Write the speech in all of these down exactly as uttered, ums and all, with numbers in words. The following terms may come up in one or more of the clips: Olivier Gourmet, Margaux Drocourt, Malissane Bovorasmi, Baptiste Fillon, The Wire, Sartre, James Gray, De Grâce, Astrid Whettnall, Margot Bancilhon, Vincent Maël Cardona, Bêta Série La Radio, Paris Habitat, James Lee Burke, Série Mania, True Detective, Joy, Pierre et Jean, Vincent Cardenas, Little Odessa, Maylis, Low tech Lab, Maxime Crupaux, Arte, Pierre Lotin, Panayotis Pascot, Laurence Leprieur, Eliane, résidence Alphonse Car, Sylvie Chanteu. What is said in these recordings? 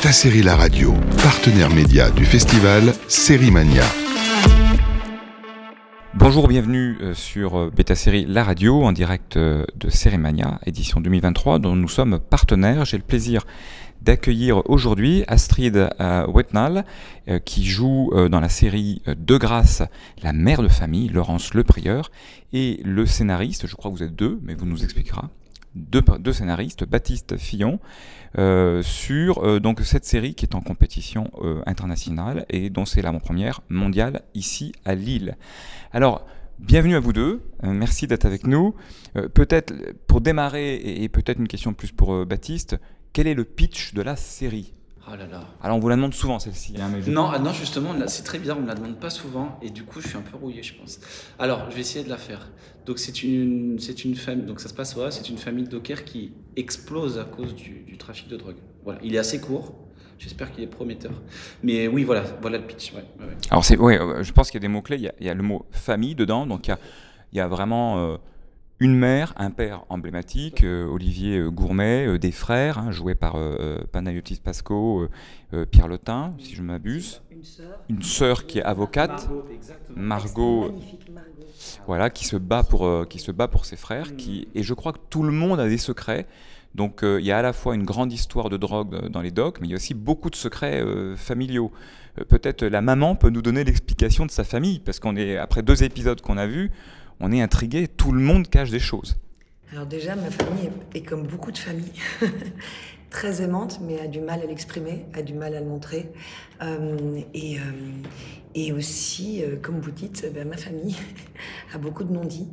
Bêta Série La Radio, partenaire média du festival Série Mania. Bonjour, bienvenue sur Bêta Série La Radio, en direct de Série Mania, édition deux mille vingt-trois, dont nous sommes partenaires. J'ai le plaisir d'accueillir aujourd'hui Astrid Whettnall, qui joue dans la série De Grâce, la mère de famille, Laurence Leprieur, et le scénariste, je crois que vous êtes deux, mais vous nous expliquerez. Deux, deux scénaristes, Baptiste Fillon, euh, sur euh, donc cette série qui est en compétition euh, internationale et dont c'est l'avant-première mondiale ici à Lille. Alors, bienvenue à vous deux, euh, merci d'être avec nous. Euh, peut-être pour démarrer, et, et peut-être une question plus pour euh, Baptiste, quel est le pitch de la série ? Oh là là. Alors on vous la demande souvent celle-ci. Hein, mais je... Non, non, justement, là, c'est très bizarre, on ne la demande pas souvent et du coup je suis un peu rouillé, je pense. Alors je vais essayer de la faire. Donc c'est une, c'est une famille, donc ça se passe, voilà, c'est une famille de dockers qui explose à cause du, du trafic de drogue. Voilà, il est assez court. J'espère qu'il est prometteur. Mais oui, voilà, voilà le pitch. Ouais, ouais, ouais. Alors c'est, ouais, je pense qu'il y a des mots clés. Il y a, il y a le mot famille dedans, donc il y a, il y a vraiment. Euh... Une mère, un père emblématique, euh, Olivier Gourmet, euh, des frères, hein, joués par euh, Panayotis Pascot, euh, euh, Pierre Lotin, si je ne m'abuse. Une sœur. Une sœur qui est avocate, Margot, Margot, Margot, voilà, qui se bat pour, euh, qui se bat pour ses frères, mmh. qui, et je crois que tout le monde a des secrets. Donc euh, il y a à la fois une grande histoire de drogue dans les docks, mais il y a aussi beaucoup de secrets euh, familiaux. Euh, peut-être la maman peut nous donner l'explication de sa famille, parce qu'on est après deux épisodes qu'on a vus, on est intrigué, tout le monde cache des choses. Alors déjà, ma famille est comme beaucoup de familles, très aimante, mais a du mal à l'exprimer, a du mal à le montrer. Euh, et, euh, et aussi, euh, comme vous dites, bah, ma famille a beaucoup de non-dits,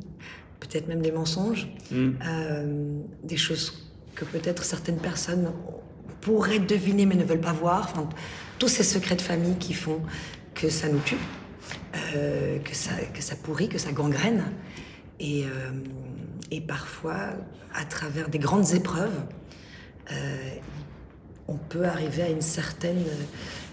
peut-être même des mensonges, mmh. euh, des choses que peut-être certaines personnes pourraient deviner mais ne veulent pas voir. Enfin, tous ces secrets de famille qui font que ça nous tue. Euh, que, ça, que ça pourrit, que ça gangrène. Et, euh, et parfois, à travers des grandes épreuves, euh, on peut arriver à une certaine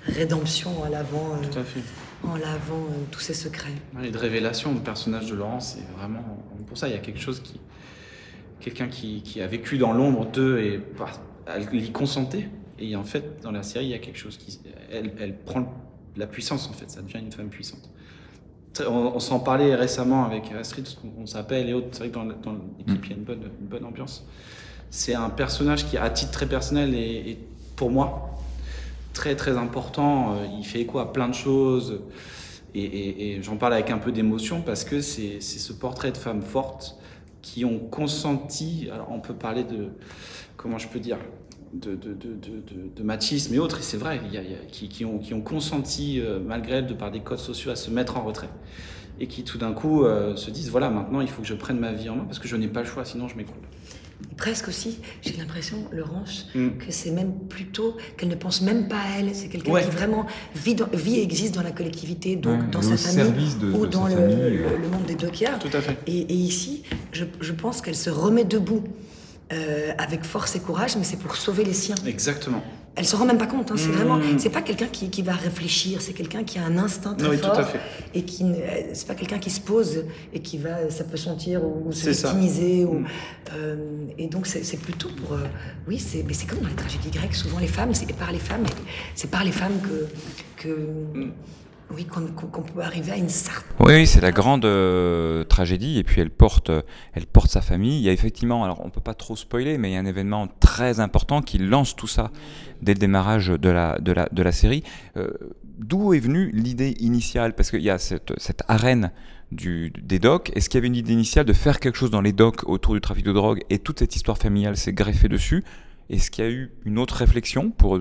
rédemption en lavant, euh, Tout à fait. En lavant euh, tous ces secrets. Les révélations du personnage de Laurence, c'est vraiment... Pour ça, il y a quelque chose qui... Quelqu'un qui, qui a vécu dans l'ombre d'eux et l'y consentait. Et en fait, dans la série, il y a quelque chose qui... Elle, elle prend... le... La puissance, en fait, ça devient une femme puissante. On, on s'en parlait récemment avec Astrid, on, on s'appelle et autres. C'est vrai que dans, dans l'équipe, il y a une bonne, une bonne ambiance. C'est un personnage qui, à titre très personnel, est, est pour moi très très important. Il fait écho à plein de choses et, et, et j'en parle avec un peu d'émotion parce que c'est, c'est ce portrait de femme forte qui ont consenti. Alors, on peut parler de comment je peux dire. De, de, de, de, de machisme et autres, et c'est vrai, y a, y a, qui, qui, ont, qui ont consenti, euh, malgré elles, de par des codes sociaux, à se mettre en retrait. Et qui, tout d'un coup, euh, se disent, voilà, maintenant, il faut que je prenne ma vie en main, parce que je n'ai pas le choix, sinon je m'écroule. Presque aussi, j'ai l'impression, Laurence, mm. que c'est même plutôt qu'elle ne pense même pas à elle. C'est quelqu'un ouais. qui vraiment vit, dans, vit et existe dans la collectivité, donc ouais, dans sa famille, de, ou de dans le, famille. Le, le monde des dockers. Tout à fait. Et, et ici, je, je pense qu'elle se remet debout. Euh, avec force et courage, mais c'est pour sauver les siens. Exactement. Elle se rend même pas compte. Hein, c'est mmh. vraiment, c'est pas quelqu'un qui, qui va réfléchir. C'est quelqu'un qui a un instinct très oui, fort tout à fait. Et qui, ne, c'est pas quelqu'un qui se pose et qui va, ça peut sentir ou se victimiser ou. Mmh. Euh, et donc c'est, c'est plutôt pour, euh, oui, c'est, mais c'est comme dans les tragédies grecques. Souvent les femmes, c'est par les femmes, c'est par les femmes que, que. Mmh. Oui, qu'on, qu'on peut arriver à une certaine... Oui, c'est la grande euh, tragédie, et puis elle porte, elle porte sa famille. Il y a effectivement, alors on ne peut pas trop spoiler, mais il y a un événement très important qui lance tout ça dès le démarrage de la, de la, de la série. Euh, d'où est venue l'idée initiale ? Parce qu'il y a cette, cette arène du, des docks. Est-ce qu'il y avait une idée initiale de faire quelque chose dans les docks autour du trafic de drogue, et toute cette histoire familiale s'est greffée dessus ? Est-ce qu'il y a eu une autre réflexion pour...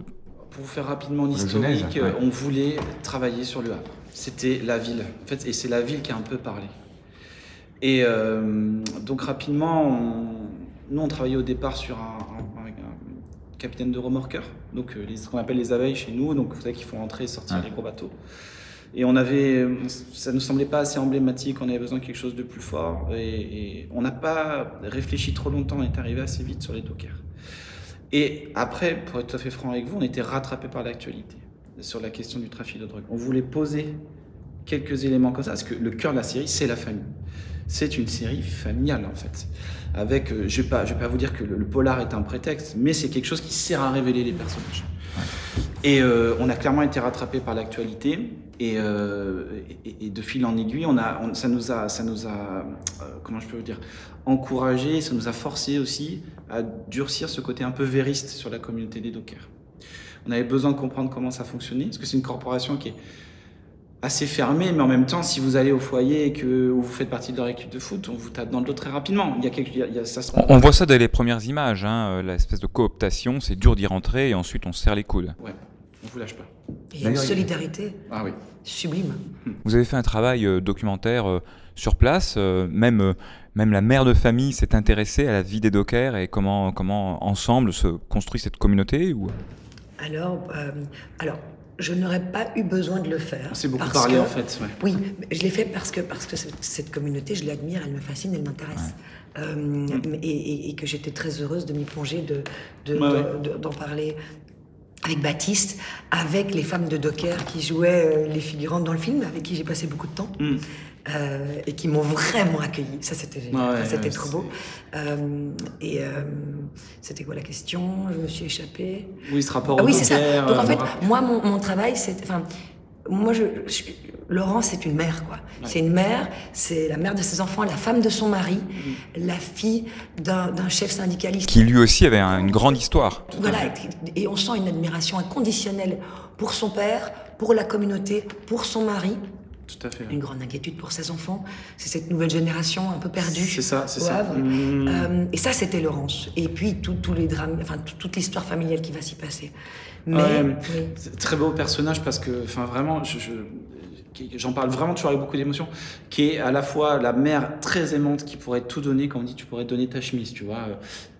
Pour vous faire rapidement l'historique, ouais. on voulait travailler sur le Havre. C'était la ville, en fait, et c'est la ville qui a un peu parlé. Et euh, donc rapidement, on, nous on travaillait au départ sur un, un, un, un capitaine de remorqueur, donc les, ce qu'on appelle les abeilles chez nous, donc vous savez qu'il faut entrer et sortir ouais. les gros bateaux. Et on avait, ça nous semblait pas assez emblématique, on avait besoin de quelque chose de plus fort, et, et on n'a pas réfléchi trop longtemps, on est arrivé assez vite sur les dockers. Et après, pour être tout à fait franc avec vous, on était rattrapé par l'actualité sur la question du trafic de drogue. On voulait poser quelques éléments comme ça, parce que le cœur de la série, c'est la famille. C'est une série familiale, en fait. Avec, je ne vais pas, je vais pas vous dire que le, le polar est un prétexte, mais c'est quelque chose qui sert à révéler les personnages. Et euh, on a clairement été rattrapé par l'actualité et, euh, et, et de fil en aiguille, on a, on, ça nous a, ça nous a, euh, comment je peux vous dire, encouragé, ça nous a forcé aussi à durcir ce côté un peu vériste sur la communauté des dockers. On avait besoin de comprendre comment ça fonctionnait, parce que c'est une corporation qui est assez fermée, mais en même temps, si vous allez au foyer et que vous faites partie de leur équipe de foot, on vous tape dans le dos très rapidement. Il y a quelque, il y a, ça se... On voit ça dès les premières images, hein, l'espèce de cooptation, c'est dur d'y rentrer et ensuite on se serre les coudes. Ouais. On vous lâche pas. Et il y a une solidarité ah, oui. sublime. Vous avez fait un travail euh, documentaire euh, sur place. Euh, même, euh, même la mère de famille s'est intéressée à la vie des dockers et comment, comment ensemble se construit cette communauté ou... alors, euh, alors, je n'aurais pas eu besoin de le faire. C'est beaucoup parlé que, en fait. Ouais. Oui, je l'ai fait parce que, parce que cette communauté, je l'admire, elle me fascine, elle m'intéresse. Ouais. Euh, mmh. et, et, et que j'étais très heureuse de m'y plonger, de, de, ouais, de, ouais. de, d'en parler... avec Baptiste, avec les femmes de dockers qui jouaient les figurantes dans le film, avec qui j'ai passé beaucoup de temps, mmh. euh, et qui m'ont vraiment accueillie. Ça, c'était génial, ouais, ça, c'était ouais, trop c'est... beau. Euh, et euh, c'était quoi la question ? Je me suis échappée. Oui, ce rapport ah, au oui, docker. Oui, c'est ça. Donc, en fait, euh... moi, mon, mon travail, c'est... Enfin, moi, je, je... Laurence, c'est une mère, quoi. Ouais. C'est une mère, c'est la mère de ses enfants, la femme de son mari, mmh. la fille d'un, d'un chef syndicaliste. Qui lui aussi avait un, une grande histoire. Voilà, et, et on sent une admiration inconditionnelle pour son père, pour la communauté, pour son mari. Tout à fait. Une grande inquiétude pour ses enfants. C'est cette nouvelle génération un peu perdue. C'est ça, c'est ça. Mmh. Euh, et ça, c'était Laurence. Et puis, tous tout les drames, enfin, tout, toute l'histoire familiale qui va s'y passer. Mais, ouais, mais... C'est très beau personnage parce que, enfin, vraiment, je... je... j'en parle vraiment toujours avec beaucoup d'émotion, qui est à la fois la mère très aimante qui pourrait tout donner, quand on dit tu pourrais donner ta chemise, tu vois,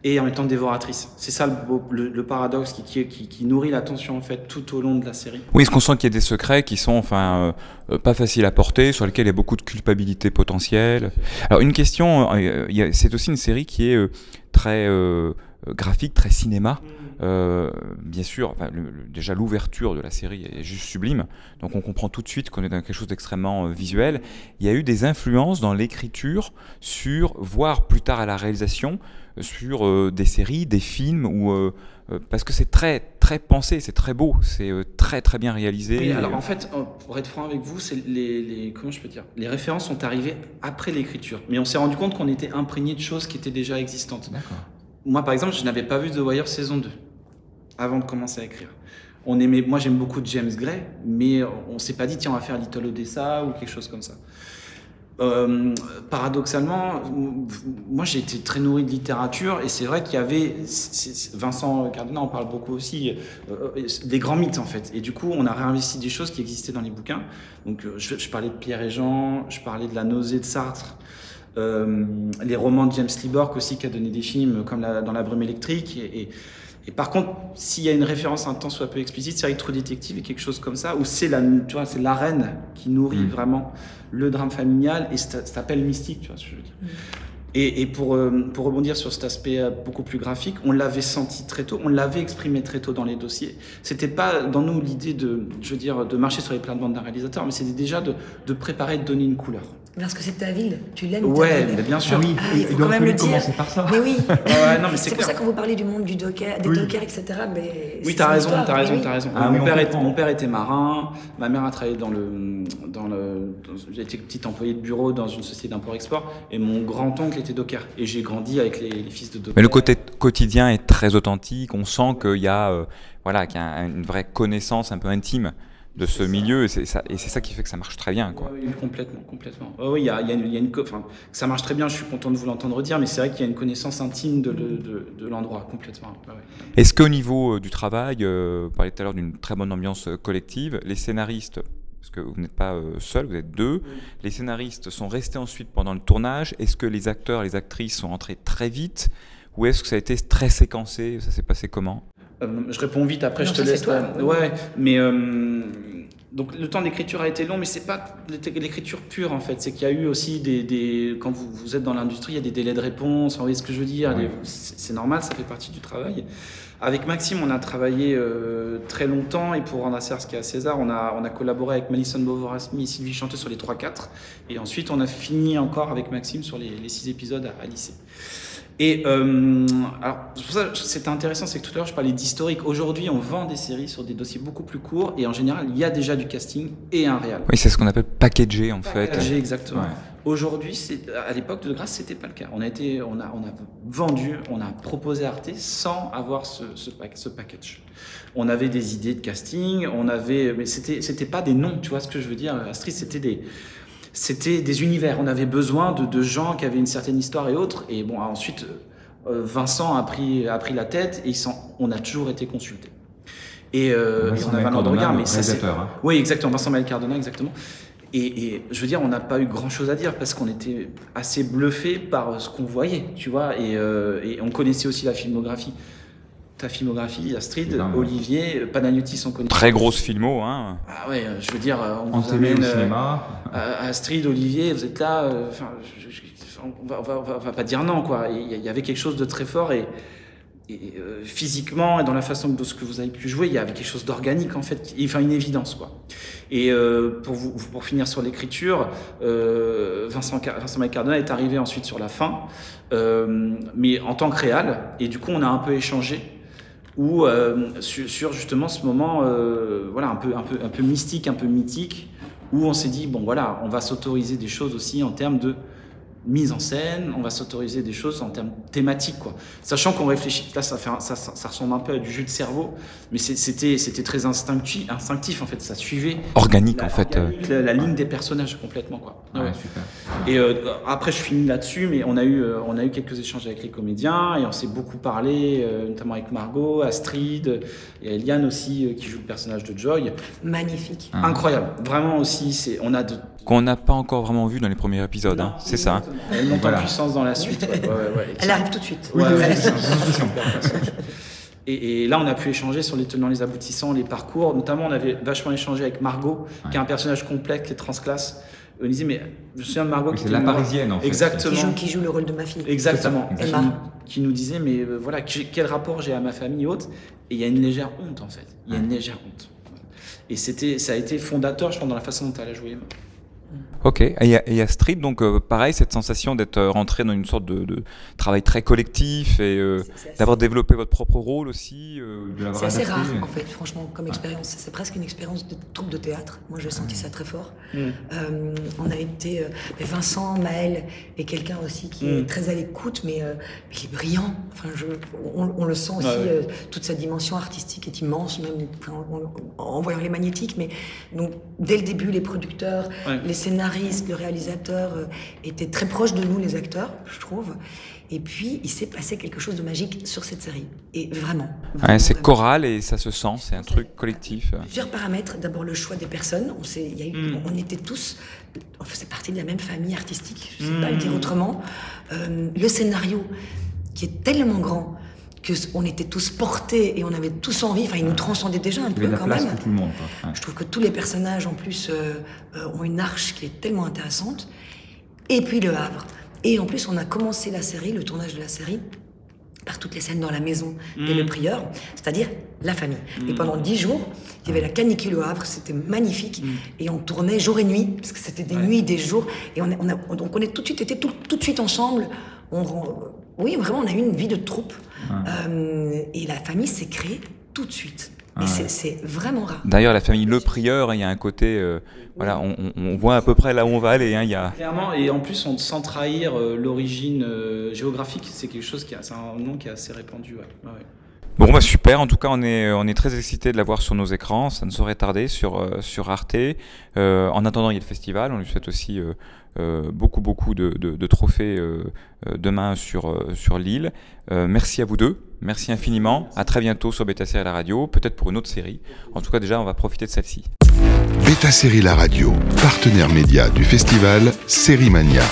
et en même temps dévoratrice. C'est ça le, beau, le, le paradoxe qui, qui, qui, qui nourrit la tension en fait tout au long de la série. Oui, parce qu'on sent qu'il y a des secrets qui sont enfin euh, pas faciles à porter, sur lesquels il y a beaucoup de culpabilité potentielle. Alors une question, euh, y a, c'est aussi une série qui est euh, très euh, graphique, très cinéma. Mmh. Euh, bien sûr, enfin, le, le, déjà l'ouverture de la série est juste sublime, donc on comprend tout de suite qu'on est dans quelque chose d'extrêmement euh, visuel. Il y a eu des influences dans l'écriture sur, voire plus tard à la réalisation, sur euh, des séries, des films, où, euh, euh, parce que c'est très, très pensé, c'est très beau, c'est euh, très, très bien réalisé. Oui, alors en fait, pour être franc avec vous, c'est les, les, comment je peux dire, les références sont arrivées après l'écriture, mais on s'est rendu compte qu'on était imprégné de choses qui étaient déjà existantes. D'accord. Moi par exemple, je n'avais pas vu The Wire saison deux avant de commencer à écrire. On aimait, moi j'aime beaucoup James Gray, mais on s'est pas dit tiens on va faire Little Odessa ou quelque chose comme ça. Euh, paradoxalement, moi j'ai été très nourri de littérature et c'est vrai qu'il y avait, Vincent Cardenas en parle beaucoup aussi, euh, des grands mythes en fait. Et du coup on a réinvesti des choses qui existaient dans les bouquins. Donc je, je parlais de Pierre et Jean, je parlais de La Nausée de Sartre. Euh, les romans de James Lee Burke aussi qui a donné des films comme la, dans La Brume électrique et, et, et par contre s'il y a une référence un tant soit peu explicite c'est avec True Detective et quelque chose comme ça où c'est, la, tu vois, c'est l'arène qui nourrit mmh. vraiment le drame familial et cet appel mystique tu vois ce que je veux dire. Mmh. Et, et pour, euh, pour rebondir sur cet aspect euh, beaucoup plus graphique, on l'avait senti très tôt, on l'avait exprimé très tôt dans les dossiers. C'était pas dans nous l'idée de, je veux dire, de marcher sur les plates-bandes d'un réalisateur, mais c'était déjà de, de préparer, de donner une couleur. Parce que c'est ta ville, tu l'aimes. Ouais, mais bien sûr. Ah oui, ah, il faut quand même le dire. Par ça. Mais oui. euh, non, mais c'est c'est pour ça qu'on vous parlait du monde du docker, des oui. dockers, et cetera. Mais oui, t'as raison, histoire, t'as raison, oui. t'as raison. Ah, mon, père était, mon père était marin. Ma mère a travaillé dans le, dans le, dans, j'ai été petite employée de bureau dans une société d'import-export, et mon grand-oncle était docker. Et j'ai grandi avec les, les fils de docker. Mais le côté quotidien est très authentique. On sent qu'il y a, euh, voilà, qu'il y a une vraie connaissance un peu intime de ce c'est milieu, et c'est, ça, et c'est ça qui fait que ça marche très bien, quoi. Oui, complètement, complètement. Oh, oui, il y a, y a une, y a une enfin, ça marche très bien. Je suis content de vous l'entendre dire, mais c'est vrai qu'il y a une connaissance intime de, le, de, de l'endroit, complètement. Ah, ouais. Est-ce qu'au niveau du travail, euh, vous parliez tout à l'heure d'une très bonne ambiance collective, les scénaristes, parce que vous n'êtes pas euh, seul, vous êtes deux, oui. les scénaristes sont restés ensuite pendant le tournage. Est-ce que les acteurs, les actrices sont rentrés très vite, ou est-ce que ça a été très séquencé ? Ça s'est passé comment ? Euh, je réponds vite, après non, je te laisse. Toi, ouais, ouais, mais euh, donc le temps d'écriture a été long, mais c'est pas l'écriture pure en fait. C'est qu'il y a eu aussi des, des quand vous, vous êtes dans l'industrie, il y a des délais de réponse. Vous voyez ce que je veux dire ? Ouais. C'est, c'est normal, ça fait partie du travail. Avec Maxime, on a travaillé euh, très longtemps et pour rendre à César ce qu'il y a à César, on a on a collaboré avec Malissane Bovorasmi et Sylvie Chanteu sur les trois quatre, et ensuite on a fini encore avec Maxime sur les, les six épisodes à, à lycée. Et euh, alors, c'est pour ça que c'était intéressant, c'est que tout à l'heure je parlais d'historique. Aujourd'hui, on vend des séries sur des dossiers beaucoup plus courts et en général, il y a déjà du casting et un réal. Oui, c'est ce qu'on appelle packagé en packagé, fait. Packagé, exactement. Ouais. Aujourd'hui, c'est, à l'époque de De Grâce, c'était pas le cas. On a été, on a, on a vendu, on a proposé à Arte sans avoir ce, ce, ce package. On avait des idées de casting, on avait, mais c'était, c'était pas des noms, tu vois ce que je veux dire, Astrid, c'était des, c'était des univers. On avait besoin de, de gens qui avaient une certaine histoire et autres. Et bon, ensuite, Vincent a pris, a pris la tête et ils sont, on a toujours été consultés. Et, euh, et on avait un ordre de regard, mais ça c'est, hein. Oui, exactement, Vincent Maël Cardona, exactement. Et, et je veux dire, on n'a pas eu grand-chose à dire parce qu'on était assez bluffés par ce qu'on voyait, tu vois. Et, euh, et on connaissait aussi la filmographie. Ta filmographie, Astrid, non, Olivier, Panayotis, on connaît. Très grosse filmo, hein. Ah ouais, je veux dire, on en vous amène euh, Astrid, Olivier, vous êtes là. Euh, enfin, je, je, on va, on va, on va pas dire non, quoi. Il y avait quelque chose de très fort et, et euh, physiquement et dans la façon de ce que vous avez pu jouer, il y avait quelque chose d'organique en fait, enfin une évidence, quoi. Et euh, pour, vous, pour finir sur l'écriture, euh, Vincent, Car- Vincent Maël Cardona est arrivé ensuite sur la fin, euh, mais en tant que réal, et du coup on a un peu échangé, où, euh, sur, sur justement ce moment euh, voilà, un, peu, un, peu, un peu mystique, un peu mythique, où on s'est dit, bon voilà, on va s'autoriser des choses aussi en termes de mise en scène, on va s'autoriser des choses en termes thématiques, quoi. Sachant qu'on réfléchit, là ça, fait un, ça, ça, ça ressemble un peu à du jus de cerveau, mais c'était, c'était très instinctif, instinctif en fait, ça suivait organique la, en fait, organique, euh... la, la ligne des personnages complètement, quoi. Ouais, ouais. Super. Et euh, après je finis là-dessus, mais on a eu, euh, on a eu quelques échanges avec les comédiens et on s'est beaucoup parlé, euh, notamment avec Margot, Astrid et Eliane aussi, euh, qui joue le personnage de Joy. Magnifique. Ah. Incroyable, vraiment aussi, c'est, on a de qu'on n'a pas encore vraiment vu dans les premiers épisodes, non, hein. C'est ça. Hein. Elle monte voilà. en puissance dans la suite. Ouais, ouais, ouais, ouais. Elle arrive tout de suite. Ouais, ouais, c'est super. Et, et là, on a pu échanger sur les tenants, les aboutissants, les parcours. Notamment, on avait vachement échangé avec Margot, ouais. qui est un personnage complexe, qui est transclasse. On disait, mais je me souviens de Margot oui, qui c'est la une... parisienne, en fait. Exactement. Qui joue, qui joue le rôle de ma fille. Exactement. Emma. Qui, qui nous disait, mais euh, voilà, quel rapport j'ai à ma famille haute. Et il y a une légère honte, en fait. Il y a une légère honte. Et c'était, ça a été fondateur, je pense, dans la façon dont elle a joué. Ok, et, et Astrid, donc euh, pareil, cette sensation d'être euh, rentré dans une sorte de, de travail très collectif et euh, c'est, c'est d'avoir développé votre propre rôle aussi. Euh, de c'est assez rare en fait, franchement, comme expérience. C'est presque une expérience de troupe de théâtre. Moi, j'ai senti ça très fort. Mm. Euh, on a été euh, Vincent, Maël et quelqu'un aussi qui mm. est très à l'écoute, mais euh, qui est brillant. Enfin, je, on, on le sent aussi. Ah, ouais. euh, toute sa dimension artistique est immense, même en, en, en voyant les magnétiques. Mais donc, dès le début, les producteurs, ouais. les scénaristes. Le réalisateur euh, était très proche de nous, les acteurs, je trouve. Et puis, il s'est passé quelque chose de magique sur cette série. Et vraiment. vraiment ouais, c'est vraiment. Choral et ça se sent, c'est un c'est truc collectif. Plusieurs paramètres. D'abord, le choix des personnes. On, s'est, y a eu, mm. on était tous. On faisait partie de la même famille artistique, je ne sais mm. pas le dire autrement. Euh, le scénario, qui est tellement grand. Qu'on était tous portés et on avait tous envie, enfin, ils nous transcendaient déjà un il peu quand même. Tout le monde, ouais. Je trouve que tous les personnages, en plus, euh, euh, ont une arche qui est tellement intéressante. Et puis le Havre. Et en plus, on a commencé la série, le tournage de la série, par toutes les scènes dans la maison mmh. des Leprieur, c'est-à-dire la famille. Mmh. Et pendant dix jours, il y avait la canicule au Havre, c'était magnifique, mmh. et on tournait jour et nuit, parce que c'était des ouais. nuits, des jours, et on a, on a, donc on est tout de suite, était tout, tout de suite ensemble. On, oui, vraiment, on a eu une vie de troupe, ouais. euh, et la famille s'est créée tout de suite. Ah, et c'est, ouais. c'est vraiment rare. D'ailleurs, la famille Leprieur, il y a un côté, euh, oui. voilà, on, on voit à peu près là où on va aller. Hein, il y a... Clairement, et en plus, on, sans trahir euh, l'origine euh, géographique, c'est quelque chose qui a, c'est un nom qui est assez répandu. Ouais. Ah, ouais. Bon bah super, en tout cas on est, on est très excités de la voir sur nos écrans, ça ne saurait tarder sur, euh, sur Arte. Euh, en attendant il y a le festival, on lui souhaite aussi euh, euh, beaucoup beaucoup de, de, de trophées euh, demain sur, euh, sur l'île. Euh, merci à vous deux, merci infiniment, à très bientôt sur Bêta Série La Radio, peut-être pour une autre série. En tout cas déjà on va profiter de celle-ci. Bêta Série La Radio, partenaire média du festival Série Mania.